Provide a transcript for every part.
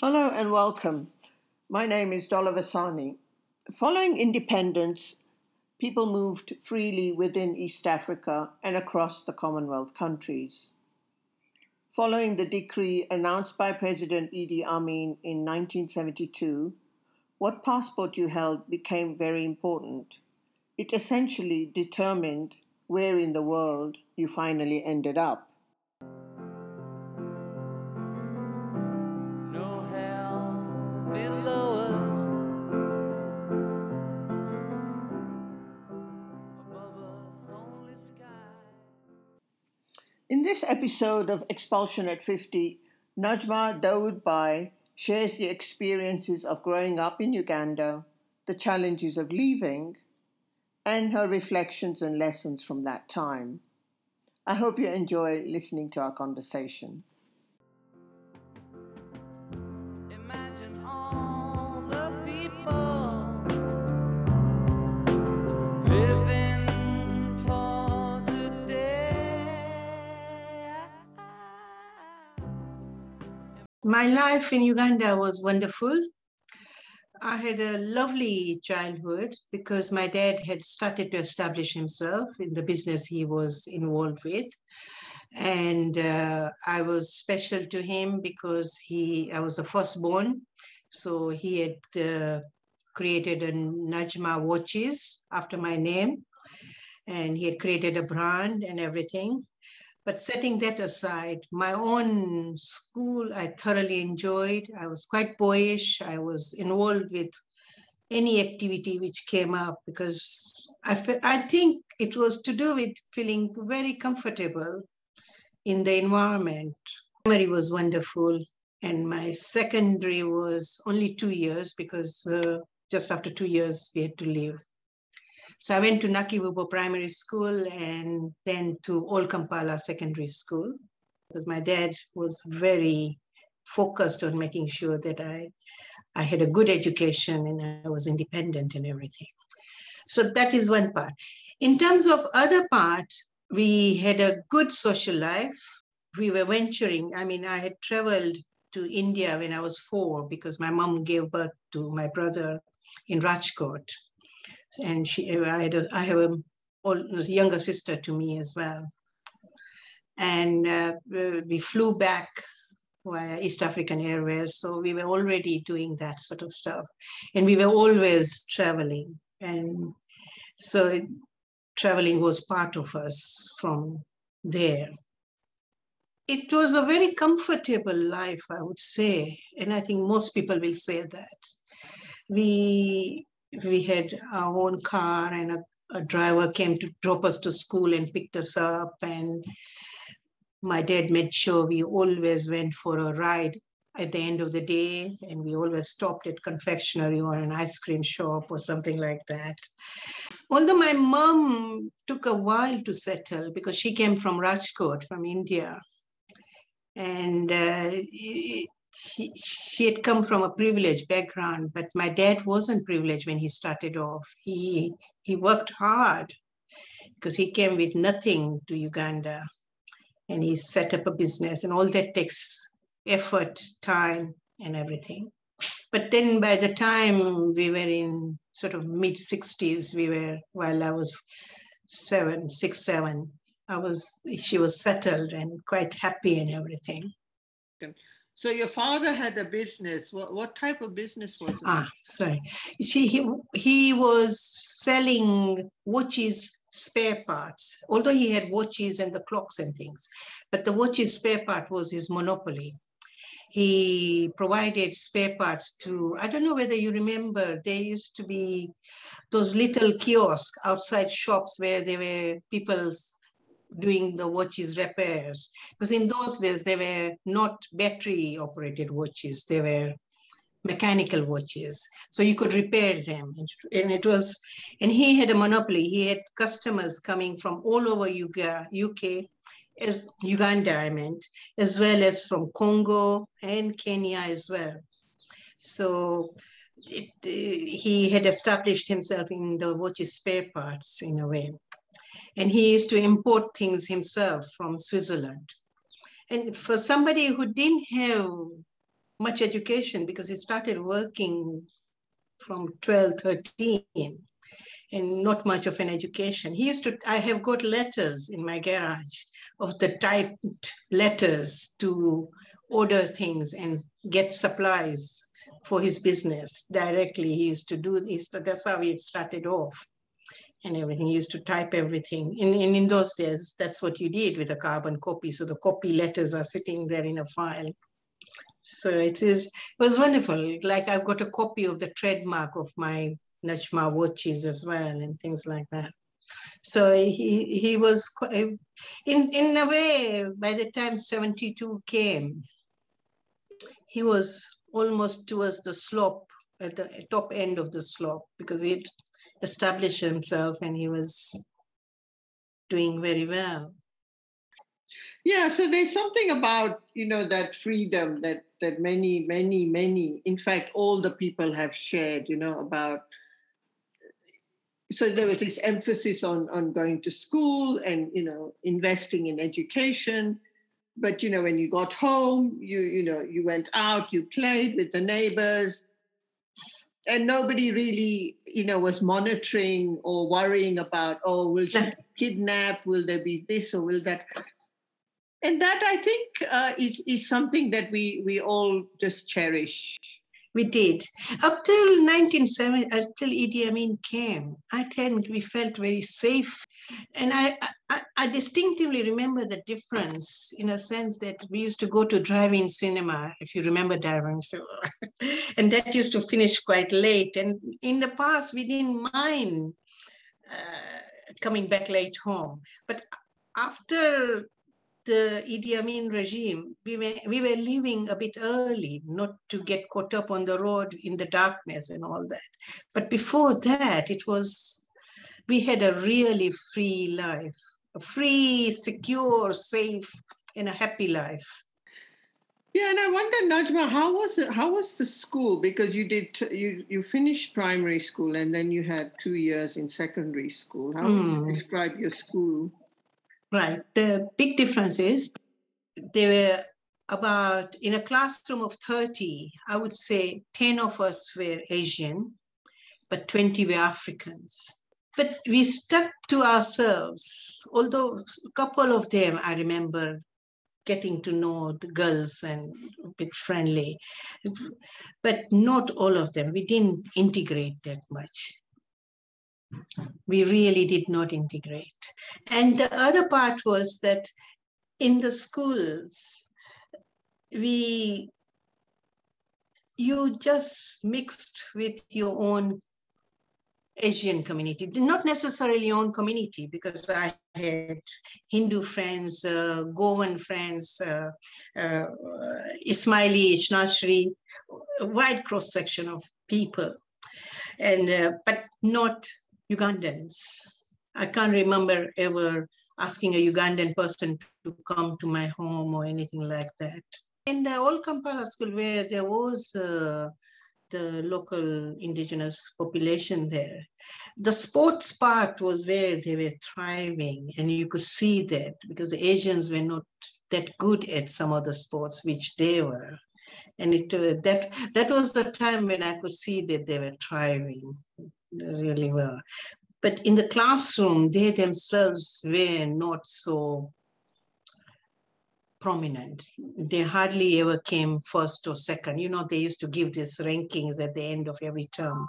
Hello and welcome. My name is Dolla Vasani. Following independence, people moved freely within East Africa and across the Commonwealth countries. Following the decree announced by President Idi Amin in 1972, what passport you held became very important. It essentially determined where in the world you finally ended up. In this episode of Expulsion at 50, Najma Dawood-Bai shares the experiences of growing up in Uganda, the challenges of leaving, and her reflections and lessons from that time. I hope you enjoy listening to our conversation. My life in Uganda was wonderful. I had a lovely childhood because my dad had started to establish himself in the business he was involved with. And I was special to him because I was the firstborn. So he had created a Najma watches after my name. And he had created a brand and everything. But setting that aside, my own school, I thoroughly enjoyed. I was quite boyish. I was involved with any activity which came up because I think it was to do with feeling very comfortable in the environment. Primary was wonderful. And my secondary was only 2 years because just after 2 years, we had to leave. So I went to Nakivubo Primary School and then to Old Kampala Secondary School because my dad was very focused on making sure that I had a good education and I was independent and everything. So that is one part. In terms of other part, we had a good social life. We were venturing. I mean, I had traveled to India when I was 4 because my mom gave birth to my brother in Rajkot. And I have a younger sister to me as well. And we flew back via East African Airways. So we were already doing that sort of stuff. And we were always traveling. And so traveling was part of us from there. It was a very comfortable life, I would say. And I think most people will say that. We had our own car and a driver came to drop us to school and picked us up. And my dad made sure we always went for a ride at the end of the day. And we always stopped at confectionery or an ice cream shop or something like that. Although my mom took a while to settle because she came from Rajkot, from India. And she had come from a privileged background, but my dad wasn't privileged when he started off. He worked hard because he came with nothing to Uganda and he set up a business and all that takes effort, time and everything. But then by the time we were in sort of mid 60s, while I was six, seven, she was settled and quite happy and everything. Okay. So your father had a business. What type of business was it? He was selling watches, spare parts, although he had watches and the clocks and things. But the watches spare part was his monopoly. He provided spare parts to, I don't know whether you remember, there used to be those little kiosks outside shops where there were people's doing the watches repairs, because in those days they were not battery operated watches, they were mechanical watches, so you could repair them. And he had a monopoly. He had customers coming from all over Uganda, as well as from Congo and Kenya as well. So he had established himself in the watches spare parts in a way. And he used to import things himself from Switzerland. And for somebody who didn't have much education because he started working from 12, 13, and not much of an education. He used to, I have got letters in my garage of the typed letters to order things and get supplies for his business directly. He used to do this, but that's how it started off and everything. He used to type everything. And in those days, that's what you did with a carbon copy. So the copy letters are sitting there in a file. So it was wonderful. Like I've got a copy of the trademark of my Najma watches as well and things like that. So he was, in a way, by the time 72 came, he was almost towards the slope, at the top end of the slope, because he'd established himself and he was doing very well. Yeah, so there's something about, you know, that freedom that many, many, many, in fact, all the people have shared, you know, about. So there was this emphasis on going to school and, you know, investing in education. But, you know, when you got home, you went out, you played with the neighbors. And nobody really, you know, was monitoring or worrying about, oh, will she be kidnapped? Will there be this or will that? And that, I think, is something that we all just cherish. We did. Up till 1970, until Idi Amin came, I think we felt very safe. And I distinctively remember the difference in a sense that we used to go to drive-in cinema, if you remember Darum. So, and that used to finish quite late. And in the past, we didn't mind coming back late home. But after the Idi Amin regime, we were leaving a bit early, not to get caught up on the road in the darkness and all that. But before that, we had a really free life, a free, secure, safe, and a happy life. Yeah, and I wonder, Najma, how was the school? Because you finished primary school and then you had 2 years in secondary school. How would you describe your school? Right. The big difference is there were about, in a classroom of 30, I would say 10 of us were Asian, but 20 were Africans. But we stuck to ourselves, although a couple of them, I remember getting to know the girls and a bit friendly, but not all of them. We didn't integrate that much. We really did not integrate. And the other part was that in the schools, you just mixed with your own Asian community, not necessarily your own community, because I had Hindu friends, Goan friends, Ismaili, Shnashri, a wide cross-section of people, and but not Ugandans. I can't remember ever asking a Ugandan person to come to my home or anything like that. In the Old Kampala School, where there was the local indigenous population there, the sports part was where they were thriving, and you could see that because the Asians were not that good at some of the sports which they were. And that was the time when I could see that they were thriving. Really well. But in the classroom, they themselves were not so prominent. They hardly ever came first or second. You know, they used to give these rankings at the end of every term.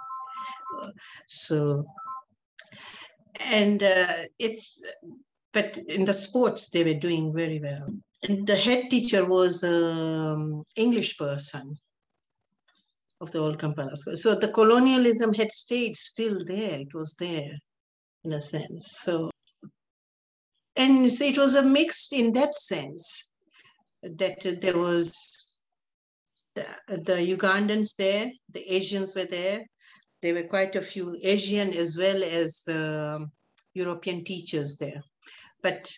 So, and but in the sports, they were doing very well. And the head teacher was an English person of the Old Kampala School. So the colonialism had stayed still there. It was there in a sense. So, and so it was a mixed in that sense that there was the Ugandans there, the Asians were there. There were quite a few Asian as well as European teachers there. But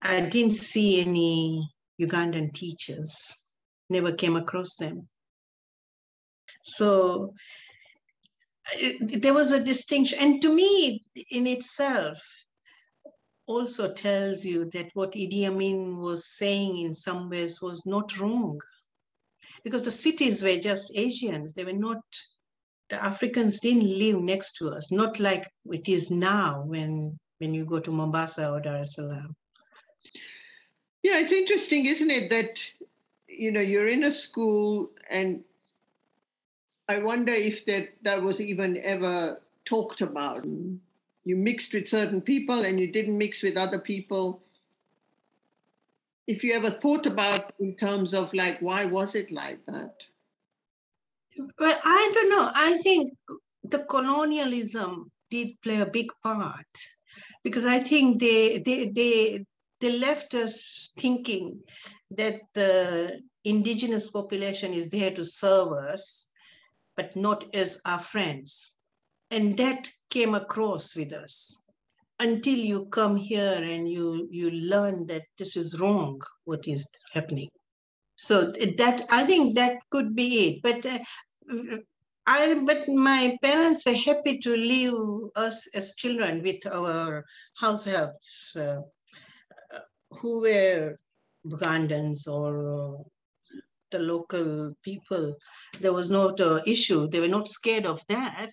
I didn't see any Ugandan teachers, never came across them. So there was a distinction. And to me, in itself, also tells you that what Idi Amin was saying in some ways was not wrong. because the cities were just Asians. They were not, the Africans didn't live next to us, not like it is now when you go to Mombasa or Dar es Salaam. Yeah, it's interesting, isn't it, that, you know, you're in a school, and I wonder if that was even ever talked about. You mixed with certain people and you didn't mix with other people. If you ever thought about in terms of like, why was it like that? Well, I don't know. I think the colonialism did play a big part, because I think they left us thinking that the indigenous population is there to serve us, but not as our friends. And that came across with us until you come here and you learn that this is wrong, what is happening. So that, I think that could be it. But my parents were happy to leave us as children with our house helps who were Ugandans or the local people. There was no issue. They were not scared of that.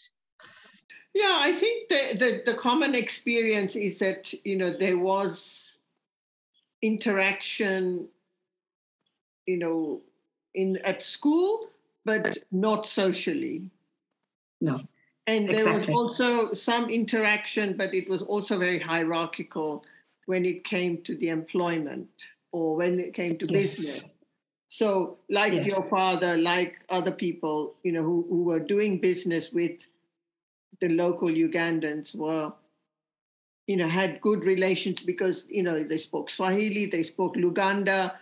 Yeah, I think the common experience is that, you know, there was interaction, you know, at school, but not socially. No. And there exactly. was also some interaction, but it was also very hierarchical when it came to the employment or when it came to yes. business. So like yes. your father, like other people, you know, who were doing business with the local Ugandans were, you know, had good relations because, you know, they spoke Swahili, they spoke Luganda,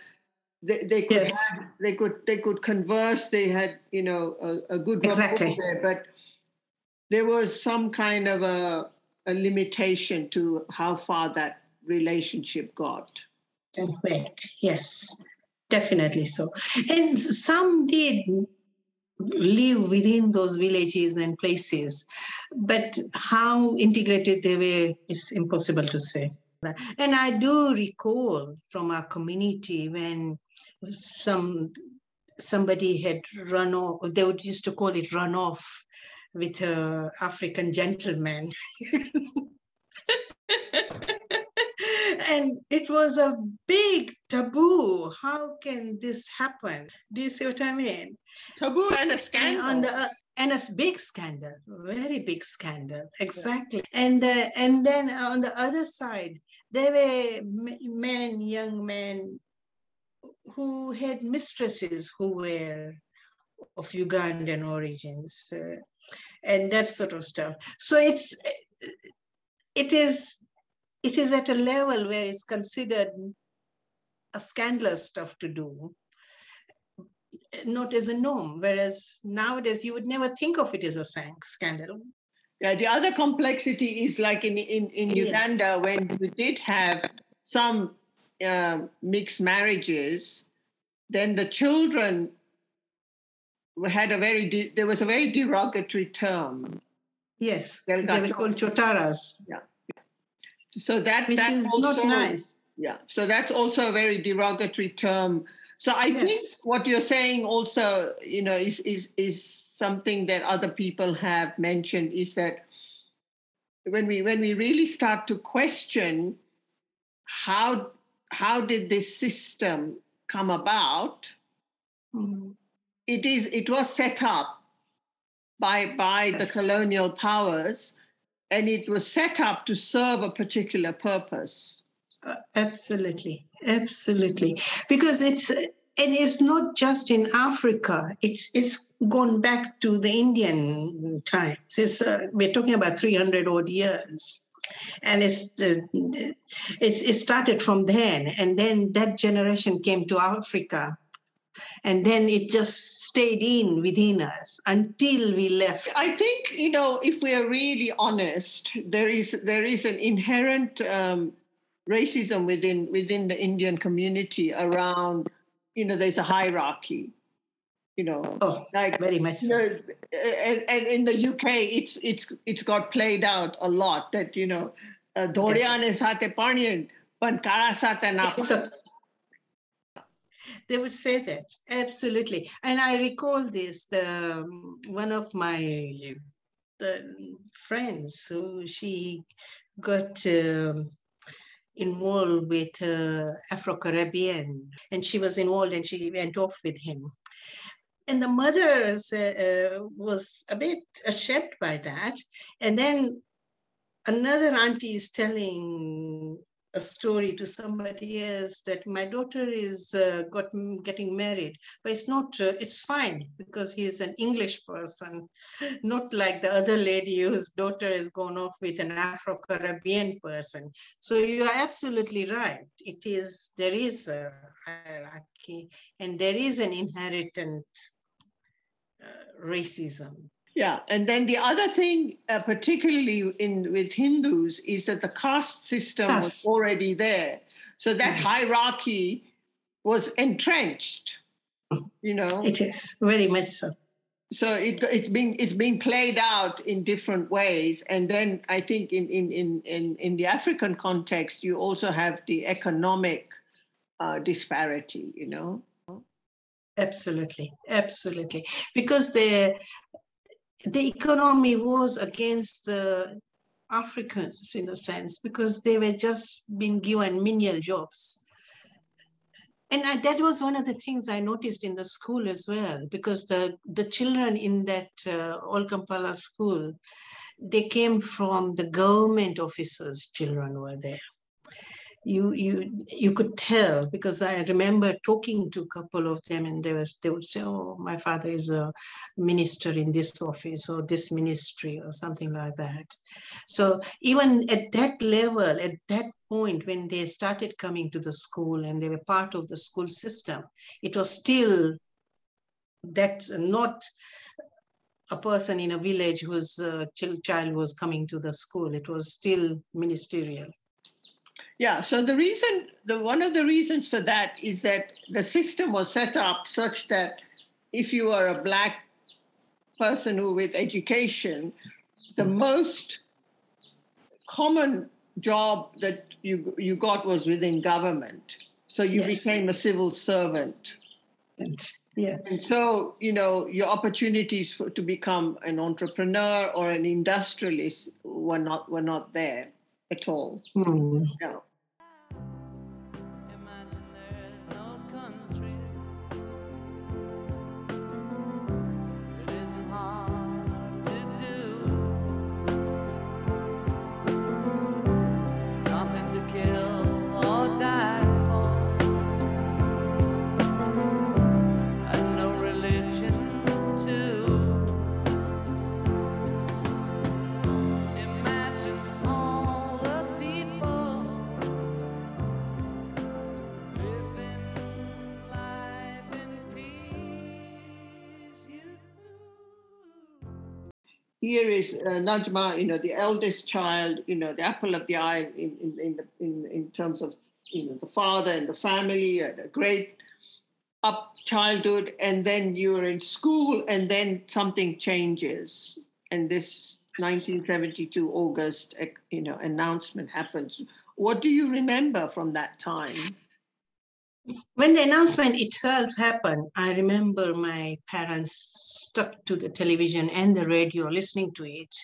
they could yes. have, they could converse, they had, you know, a good exactly. rapport there, but there was some kind of a limitation to how far that relationship got. Correct. Yes, definitely so. And some did live within those villages and places, but how integrated they were is impossible to say. And I do recall from our community when somebody had run off, they would used to call it run off with an African gentleman. And it was a big taboo. How can this happen? Do you see what I mean? Taboo and a scandal. And a big scandal, very big scandal, exactly. Yeah. And then on the other side, there were men, young men, who had mistresses who were of Ugandan origins, and that sort of stuff. So it is at a level where it's considered a scandalous stuff to do, not as a norm, whereas nowadays you would never think of it as a scandal. Yeah, the other complexity is like in Uganda, when you did have some mixed marriages, then the children had there was a very derogatory term. Yes, they were called chotaras. Yeah. So that is also not nice. Yeah. So that's also a very derogatory term. So I yes. think what you're saying also, you know, is something that other people have mentioned, is that when we really start to question how did this system come about, mm-hmm. it was set up by yes. the colonial powers. And it was set up to serve a particular purpose. Absolutely, absolutely. Because it's not just in Africa. It's gone back to the Indian times. We're talking about 300 odd years, and it started from then, and then that generation came to Africa. And then it just stayed within us until we left. I think, you know, if we are really honest, there is an inherent racism within the Indian community around, you know, there's a hierarchy, you know, like very much. You know, and in the UK, it's got played out a lot that, you know, Doriyane sate paniyan, pan kara sate na. They would say that, absolutely. And I recall this, one of my friends, who she got involved with Afro-Caribbean, and she was involved and she went off with him. And the mother was a bit upset by that. And then another auntie is telling a story to somebody else that my daughter is getting married, but it's not, it's fine because he's an English person, not like the other lady whose daughter has gone off with an Afro-Caribbean person. So you are absolutely right. It is, there is a hierarchy and there is an inherent racism. Yeah, and then the other thing, particularly with Hindus, is that the caste system was already there. So that hierarchy was entrenched, you know. It is, very much so. So it's being played out in different ways. And then I think in the African context, you also have the economic disparity, you know. Absolutely, absolutely. Because the economy was against the Africans in a sense because they were just being given menial jobs. And that was one of the things I noticed in the school as well, because the children in that Old Kampala school, they came from the government officers' children were there. You could tell, because I remember talking to a couple of them and they would say, oh, my father is a minister in this office or this ministry or something like that. So even at that level, at that point when they started coming to the school and they were part of the school system, it was still that not a person in a village whose child was coming to the school. It was still ministerial. Yeah, so the reason, one of the reasons for that is that the system was set up such that if you are a black person with education, the most common job that you got was within government. So you became a civil servant. Yes. And so, you know, your opportunities to become an entrepreneur or an industrialist were not there at all. Mm. No. Here is Najma, you know, the eldest child, you know, the apple of the eye in terms of, you know, the father and the family, and a great childhood, and then you're in school, and then something changes, and this 1972 August, you know, announcement happens. What do you remember from that time? When the announcement itself happened, I remember my parents stuck to the television and the radio, listening to it.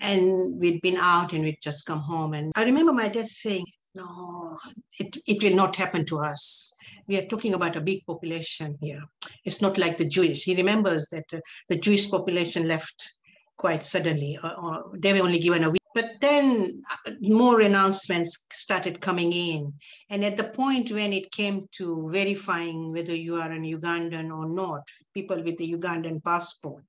And we'd been out and we'd just come home. And I remember my dad saying, no, it will not happen to us. We are talking about a big population here. It's not like the Jewish. He remembers that the Jewish population left quite suddenly. Or they were only given a week. But then more announcements started coming in. And at the point when it came to verifying whether you are an Ugandan or not, people with the Ugandan passport.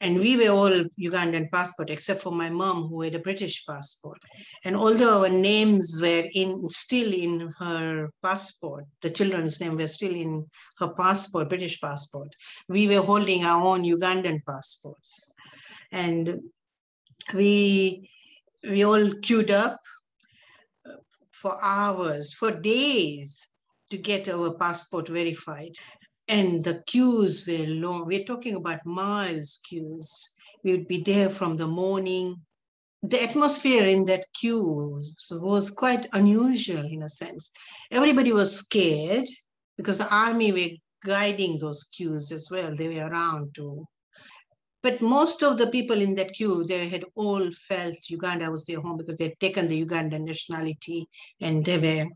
And we were all Ugandan passport, except for my mom, who had a British passport. And although our names were still in her passport, the children's names were still in her passport, British passport, we were holding our own Ugandan passports. And we all queued up for hours, for days, to get our passport verified. And the queues were long. We're talking about miles queues. We would be there from the morning. The atmosphere in that queue was quite unusual in a sense. Everybody was scared because the army were guiding those queues as well. They were around too. But most of the people in that queue, they had all felt Uganda was their home because they had taken the Ugandan nationality and they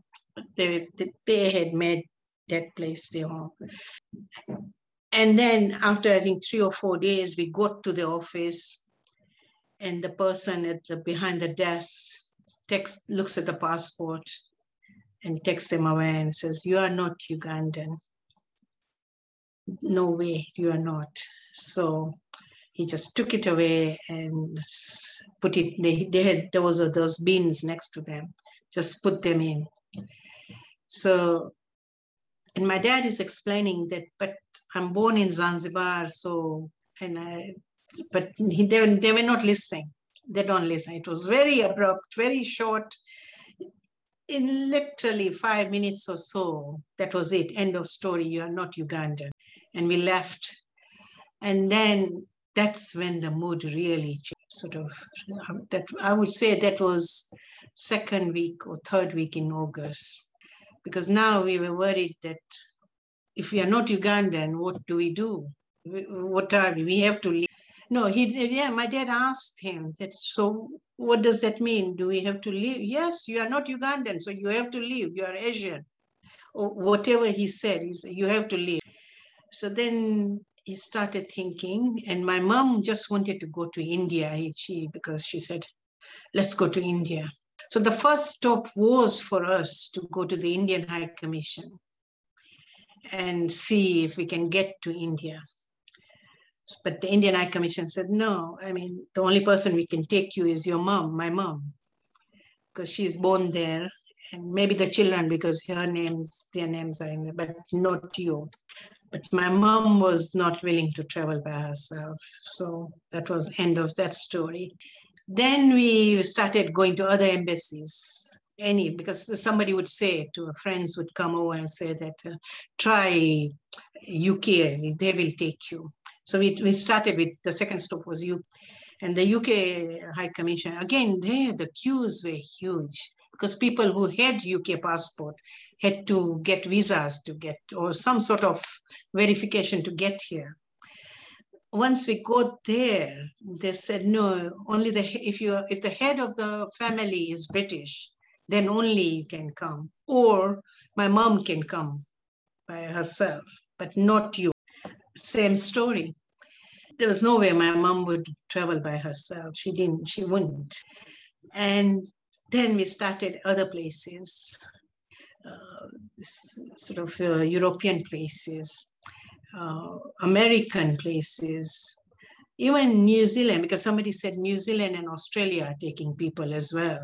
had made that place their home. And then after, I think, 3 or 4 days, we got to the office and the person at the behind the desk looks at the passport and takes them away and says, "You are not Ugandan. No way, you are not." So he just took it away and put it, there was those bins next to them, just put them in. So, and my dad is explaining that, but I'm born in Zanzibar, so, but they were not listening. They don't listen. It was very abrupt, very short. In literally 5 minutes or so, that was it, end of story, you are not Ugandan. And we left. And then that's when the mood really changed, sort of, that I would say that was second week or third week in August, because now we were worried that if we are not Ugandan, what do we do? What are we? We have to leave. No, my dad asked him that, so what does that mean? Do we have to leave? Yes, you are not Ugandan, so you have to leave. You are Asian. Or whatever he said, you have to leave. So then he started thinking, and my mom just wanted to go to India, because she said, let's go to India. So the first stop was for us to go to the Indian High Commission and see if we can get to India. But the Indian High Commission said, no, I mean, the only person we can take you is your mom, my mom, because she's born there, and maybe the children, because their names are in there, but not you. But my mom was not willing to travel by herself. So that was end of that story. Then we started going to other embassies, because somebody would say to friends would come over and say that, try UK, they will take you. So we started with, the second stop was UK. And the UK High Commission, again, there the queues were huge because people who had UK passport had to get visas to get, or some sort of verification to get here. Once we got there, they said, no, only if the head of the family is British, then only you can come. Or my mom can come by herself, but not you. Same story. There was no way my mom would travel by herself. She wouldn't. And then we started other places, European places, American places, even New Zealand, because somebody said New Zealand and Australia are taking people as well.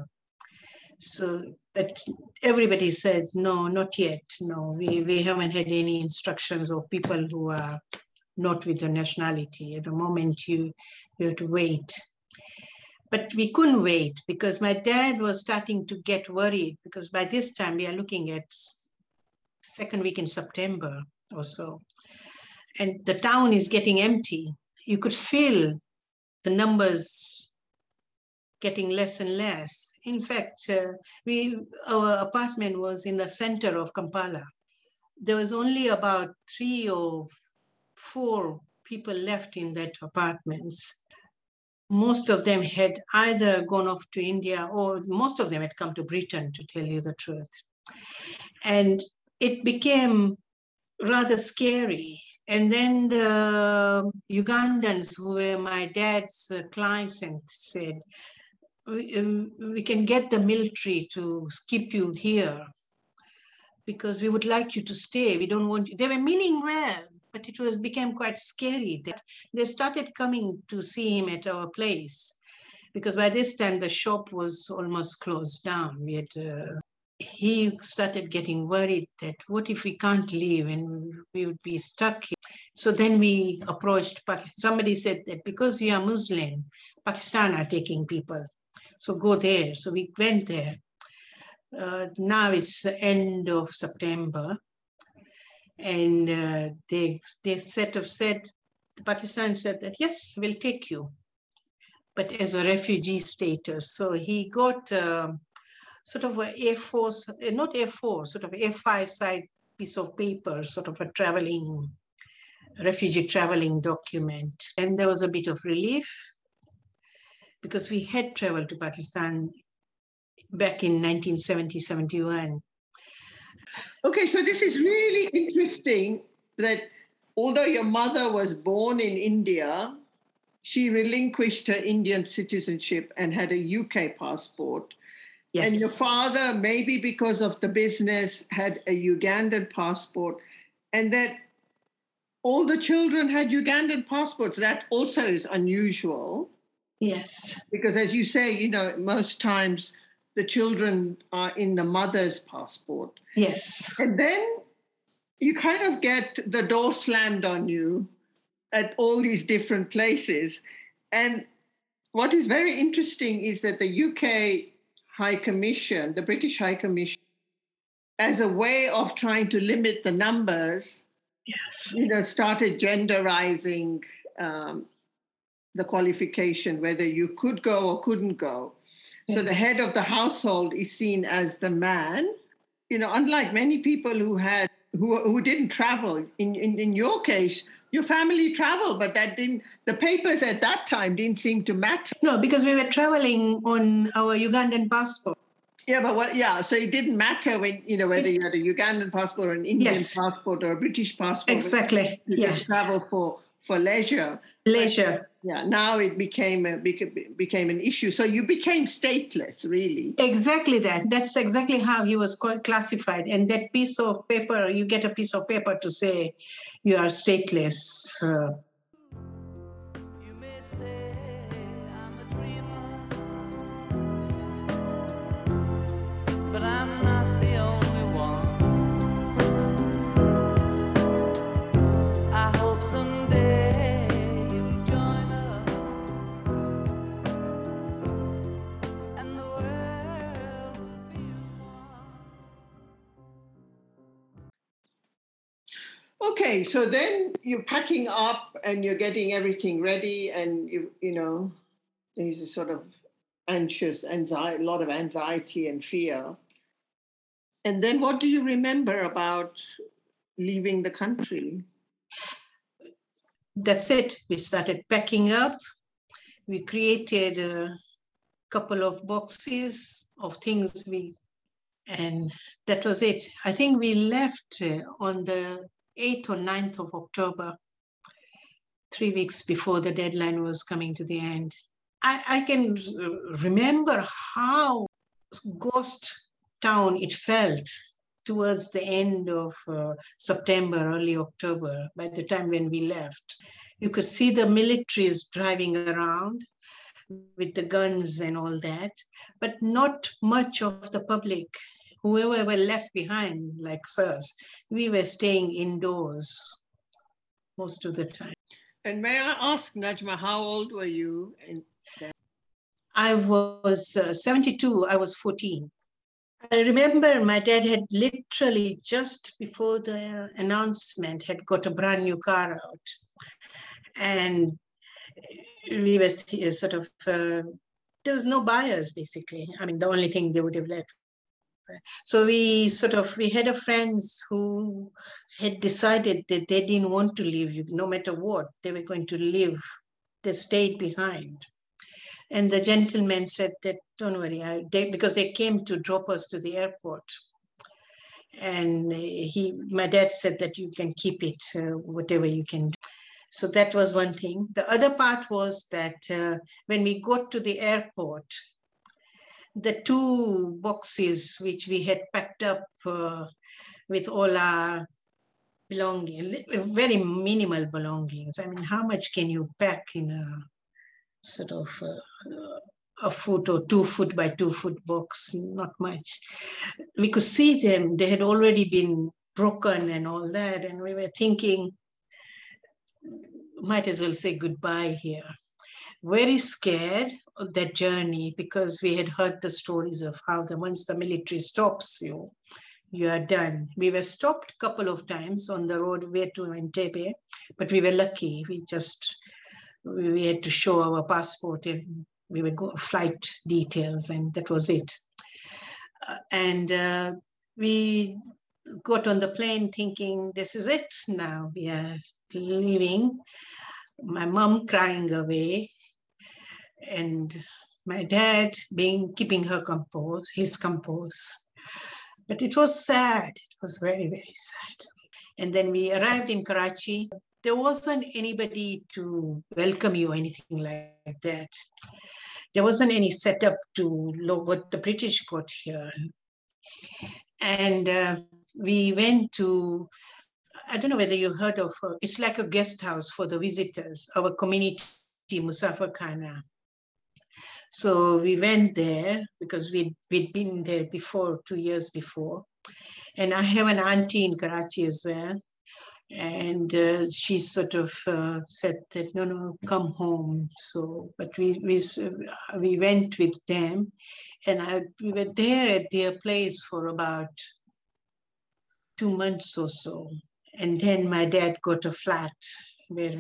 So, but everybody said, no, not yet. No, we haven't had any instructions of people who are not with the nationality. At the moment, you have to wait. But we couldn't wait because my dad was starting to get worried because by this time we are looking at second week in September or so. And the town is getting empty. You could feel the numbers getting less and less. In fact, our apartment was in the center of Kampala. There was only about 3 or 4 people left in that apartments. Most of them had either gone off to India or most of them had come to Britain, to tell you the truth. And it became rather scary. And then the Ugandans who were my dad's clients and said, we can get the military to keep you here because we would like you to stay. We don't want you. They were meaning well, but it became quite scary that they started coming to see him at our place because by this time the shop was almost closed down. He started getting worried that what if we can't leave and we would be stuck here. So then we approached Pakistan. Somebody said that because you are Muslim, Pakistan are taking people. So go there. So we went there. Now it's the end of September. And Pakistan said that, yes, we'll take you. But as a refugee status. So he got... sort of A4, not A4, sort of A5 side piece of paper, sort of a traveling, refugee traveling document. And there was a bit of relief because we had traveled to Pakistan back in 1970, 71. Okay, so this is really interesting that although your mother was born in India, she relinquished her Indian citizenship and had a UK passport. Yes. And your father, maybe because of the business, had a Ugandan passport, and that all the children had Ugandan passports. That also is unusual. Yes. Because as you say, you know, most times the children are in the mother's passport. Yes. And then you kind of get the door slammed on you at all these different places. And what is very interesting is that the UK High Commission, the British High Commission, as a way of trying to limit the numbers, yes, you know, started genderizing the qualification, whether you could go or couldn't go. Yes. So the head of the household is seen as the man. You know, unlike many people who didn't travel. In your case, your family traveled, but that didn't, the papers at that time didn't seem to matter. No, because we were traveling on our Ugandan passport. Yeah, but so it didn't matter when, you know, whether you had a Ugandan passport or an Indian passport or a British passport. Exactly. You just travel for leisure. Leisure. But, now it became an issue. So you became stateless, really. Exactly that. That's exactly how he was classified. And that piece of paper, you get a piece of paper to say you are stateless. Okay, so then you're packing up and you're getting everything ready, and you know, there's a sort of anxiety, a lot of anxiety and fear. And then what do you remember about leaving the country? That's it. We started packing up. We created a couple of boxes of things and that was it. I think we left on the 8th or 9th of October, 3 weeks before the deadline was coming to the end. I can remember how ghost town it felt towards the end of September, early October, by the time when we left. You could see the militaries driving around with the guns and all that, but not much of the public. Whoever were left behind, like us, we were staying indoors most of the time. And may I ask, Najma, how old were you? I was 72. I was 14. I remember my dad had literally just before the announcement had got a brand new car out. And we were sort of, there was no buyers, basically. I mean, the only thing they would have left. So we had a friends who had decided that they didn't want to leave, no matter what, they were going to leave. They stayed behind. And the gentleman said that, don't worry, because they came to drop us to the airport. And my dad said that you can keep it, whatever you can do. So that was one thing. The other part was that when we got to the airport, the two boxes which we had packed up with all our belongings, very minimal belongings. I mean, how much can you pack in a sort of a foot or 2 foot by 2 foot box? Not much. We could see them. They had already been broken and all that. And we were thinking, might as well say goodbye here. Very scared of that journey because we had heard the stories of how once the military stops you, you are done. We were stopped a couple of times on the road way to Entebbe, but we were lucky. We had to show our passport and we would go flight details, and that was it. And we got on the plane thinking, this is it now, we are leaving. My mom crying away and my dad keeping her composed, his composed. But it was sad, it was very, very sad. And then we arrived in Karachi. There wasn't anybody to welcome you or anything like that. There wasn't any setup to what the British got here. And we went to, I don't know whether you heard of, it's like a guest house for the visitors, our community, Musafar Khana. So we went there because we'd been there before, 2 years before. And I have an auntie in Karachi as well. And she sort of said that, no, come home. So, but we went with them, and we were there at their place for about 2 months or so. And then my dad got a flat where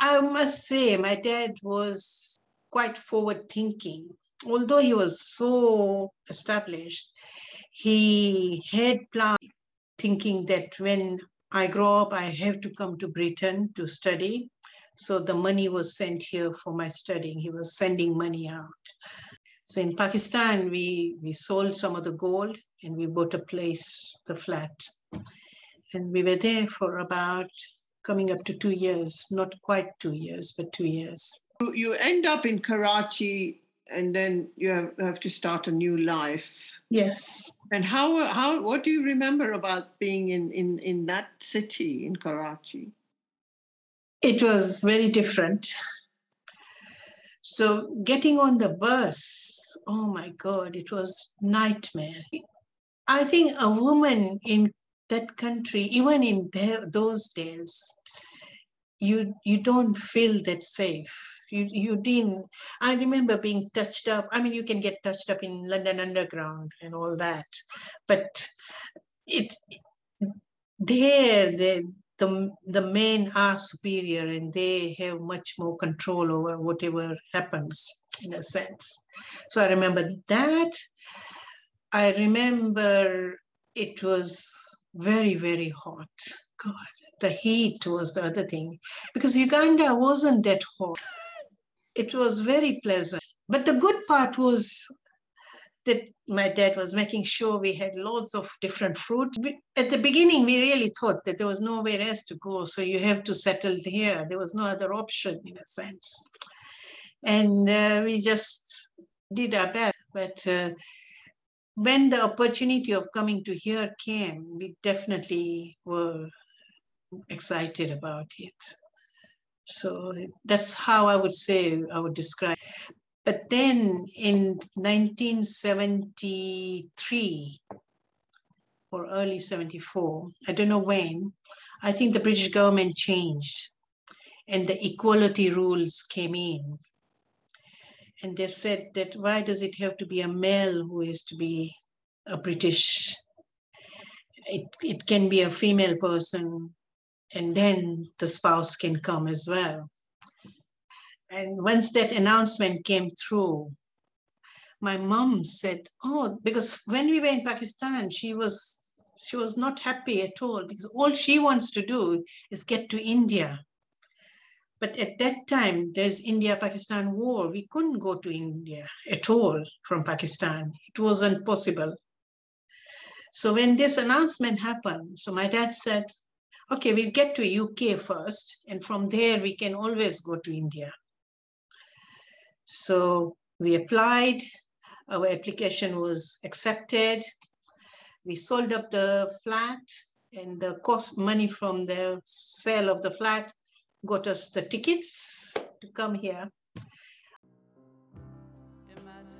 I must say, my dad was quite forward thinking. Although he was so established, he had planned thinking that when I grow up, I have to come to Britain to study. So the money was sent here for my studying. He was sending money out. So in Pakistan, we sold some of the gold and we bought a place, the flat. And we were there for about coming up to 2 years, not quite 2 years, but 2 years. You end up in Karachi and then you have to start a new life. Yes. And what do you remember about being in that city, in Karachi? It was very different. So getting on the bus, oh my God, it was nightmare. I think a woman in that country, even in those days, you don't feel that safe. You didn't. I remember being touched up. I mean, you can get touched up in London Underground and all that, but the men are superior and they have much more control over whatever happens, in a sense. So I remember that. I remember it was very, very hot. God, the heat was the other thing, because Uganda wasn't that hot. It was very pleasant. But the good part was that my dad was making sure we had lots of different fruit. At the beginning, we really thought that there was nowhere else to go, so you have to settle here. There was no other option, in a sense. And we just did our best. But when the opportunity of coming to here came, we definitely were excited about it. So that's how I would describe. But then in 1973 or early 74, I don't know when, I think the British government changed and the equality rules came in. And they said that why does it have to be a male who is to be a British? It can be a female person. And then the spouse can come as well. And once that announcement came through, my mom said, oh, because when we were in Pakistan, she was not happy at all, because all she wants to do is get to India. But at that time, there's India-Pakistan war. We couldn't go to India at all from Pakistan. It wasn't possible. So when this announcement happened, so my dad said, okay, we'll get to UK first, and from there we can always go to India. So we applied, our application was accepted. We sold up the flat, and the money from the sale of the flat got us the tickets to come here. Imagine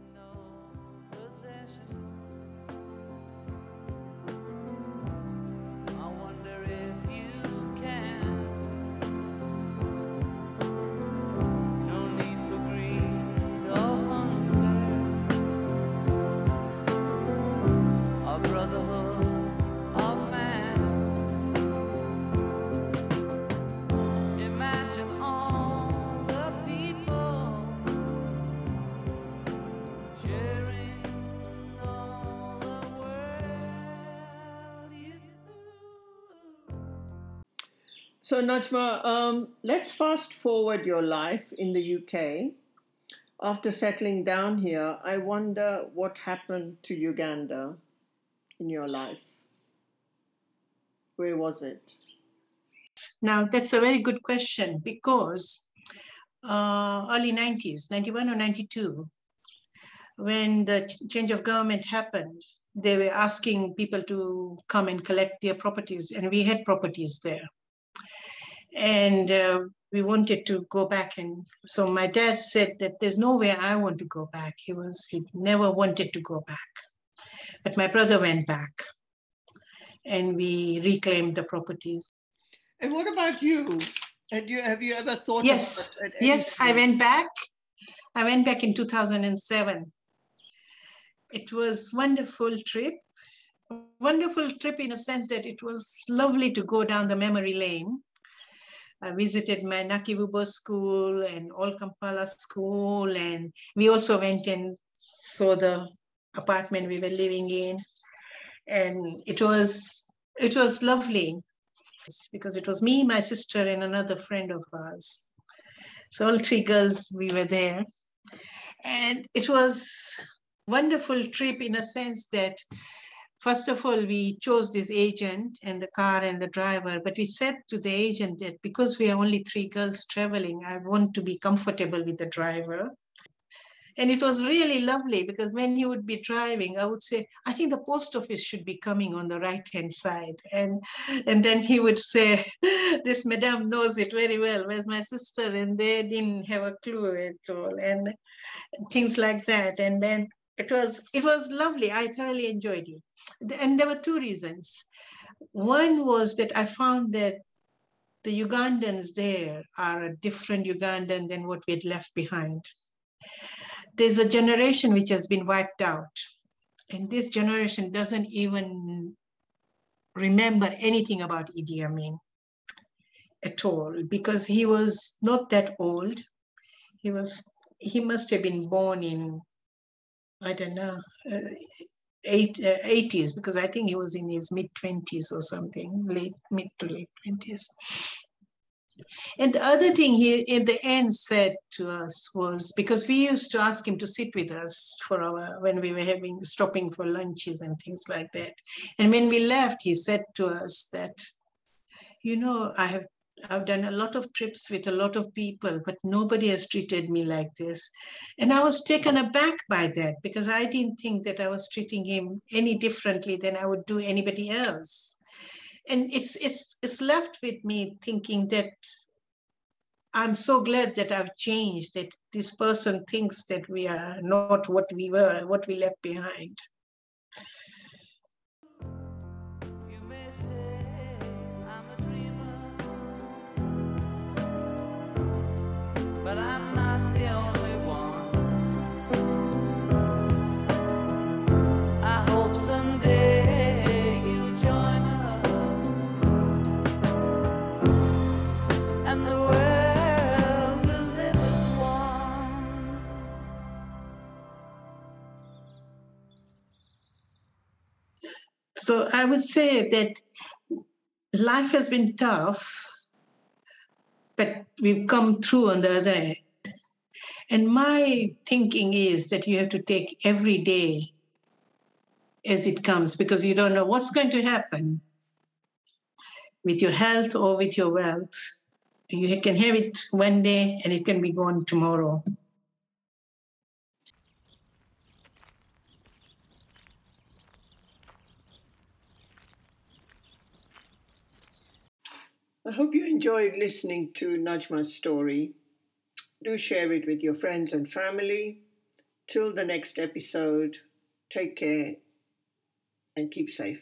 all the people. So Najma, let's fast forward your life in the UK. After settling down here, I wonder what happened to Uganda in your life. Where was it? Now, that's a very good question, because early 90s, 91 or 92, when the change of government happened, they were asking people to come and collect their properties, and we had properties there. And we wanted to go back, and so my dad said that there's no way I want to go back. He never wanted to go back, but my brother went back, and we reclaimed the properties. And what about you? Have you ever thought? Yes, about it? Yes, I went back. I went back in 2007. It was wonderful trip in a sense that it was lovely to go down the memory lane. I visited my Nakivubo school and Old Kampala School, and we also went and saw the apartment we were living in, and it was lovely because it was me, my sister, and another friend of ours. So all three girls, we were there, and it was a wonderful trip in a sense that, first of all, we chose this agent and the car and the driver, but we said to the agent that because we are only three girls traveling, I want to be comfortable with the driver. And it was really lovely because when he would be driving, I would say, I think the post office should be coming on the right-hand side. And then he would say, this madame knows it very well, whereas my sister, and they didn't have a clue at all, and things like that. And then it was lovely. I thoroughly enjoyed it. And there were two reasons. One was that I found that the Ugandans there are a different Ugandan than what we had left behind. There's a generation which has been wiped out, and this generation doesn't even remember anything about Idi Amin at all, because he was not that old. He must have been born in, I don't know, 80s, because I think he was in his mid-20s or something, mid to late 20s. And the other thing he, in the end, said to us was, because we used to ask him to sit with us for when we were stopping for lunches and things like that. And when we left, he said to us that, you know, I've done a lot of trips with a lot of people, but nobody has treated me like this. And I was taken aback by that, because I didn't think that I was treating him any differently than I would do anybody else. And it's left with me thinking that I'm so glad that I've changed, that this person thinks that we are not what we were, what we left behind. So I would say that life has been tough, but we've come through on the other end. And my thinking is that you have to take every day as it comes, because you don't know what's going to happen with your health or with your wealth. You can have it one day and it can be gone tomorrow. I hope you enjoyed listening to Najma's story. Do share it with your friends and family. Till the next episode, take care and keep safe.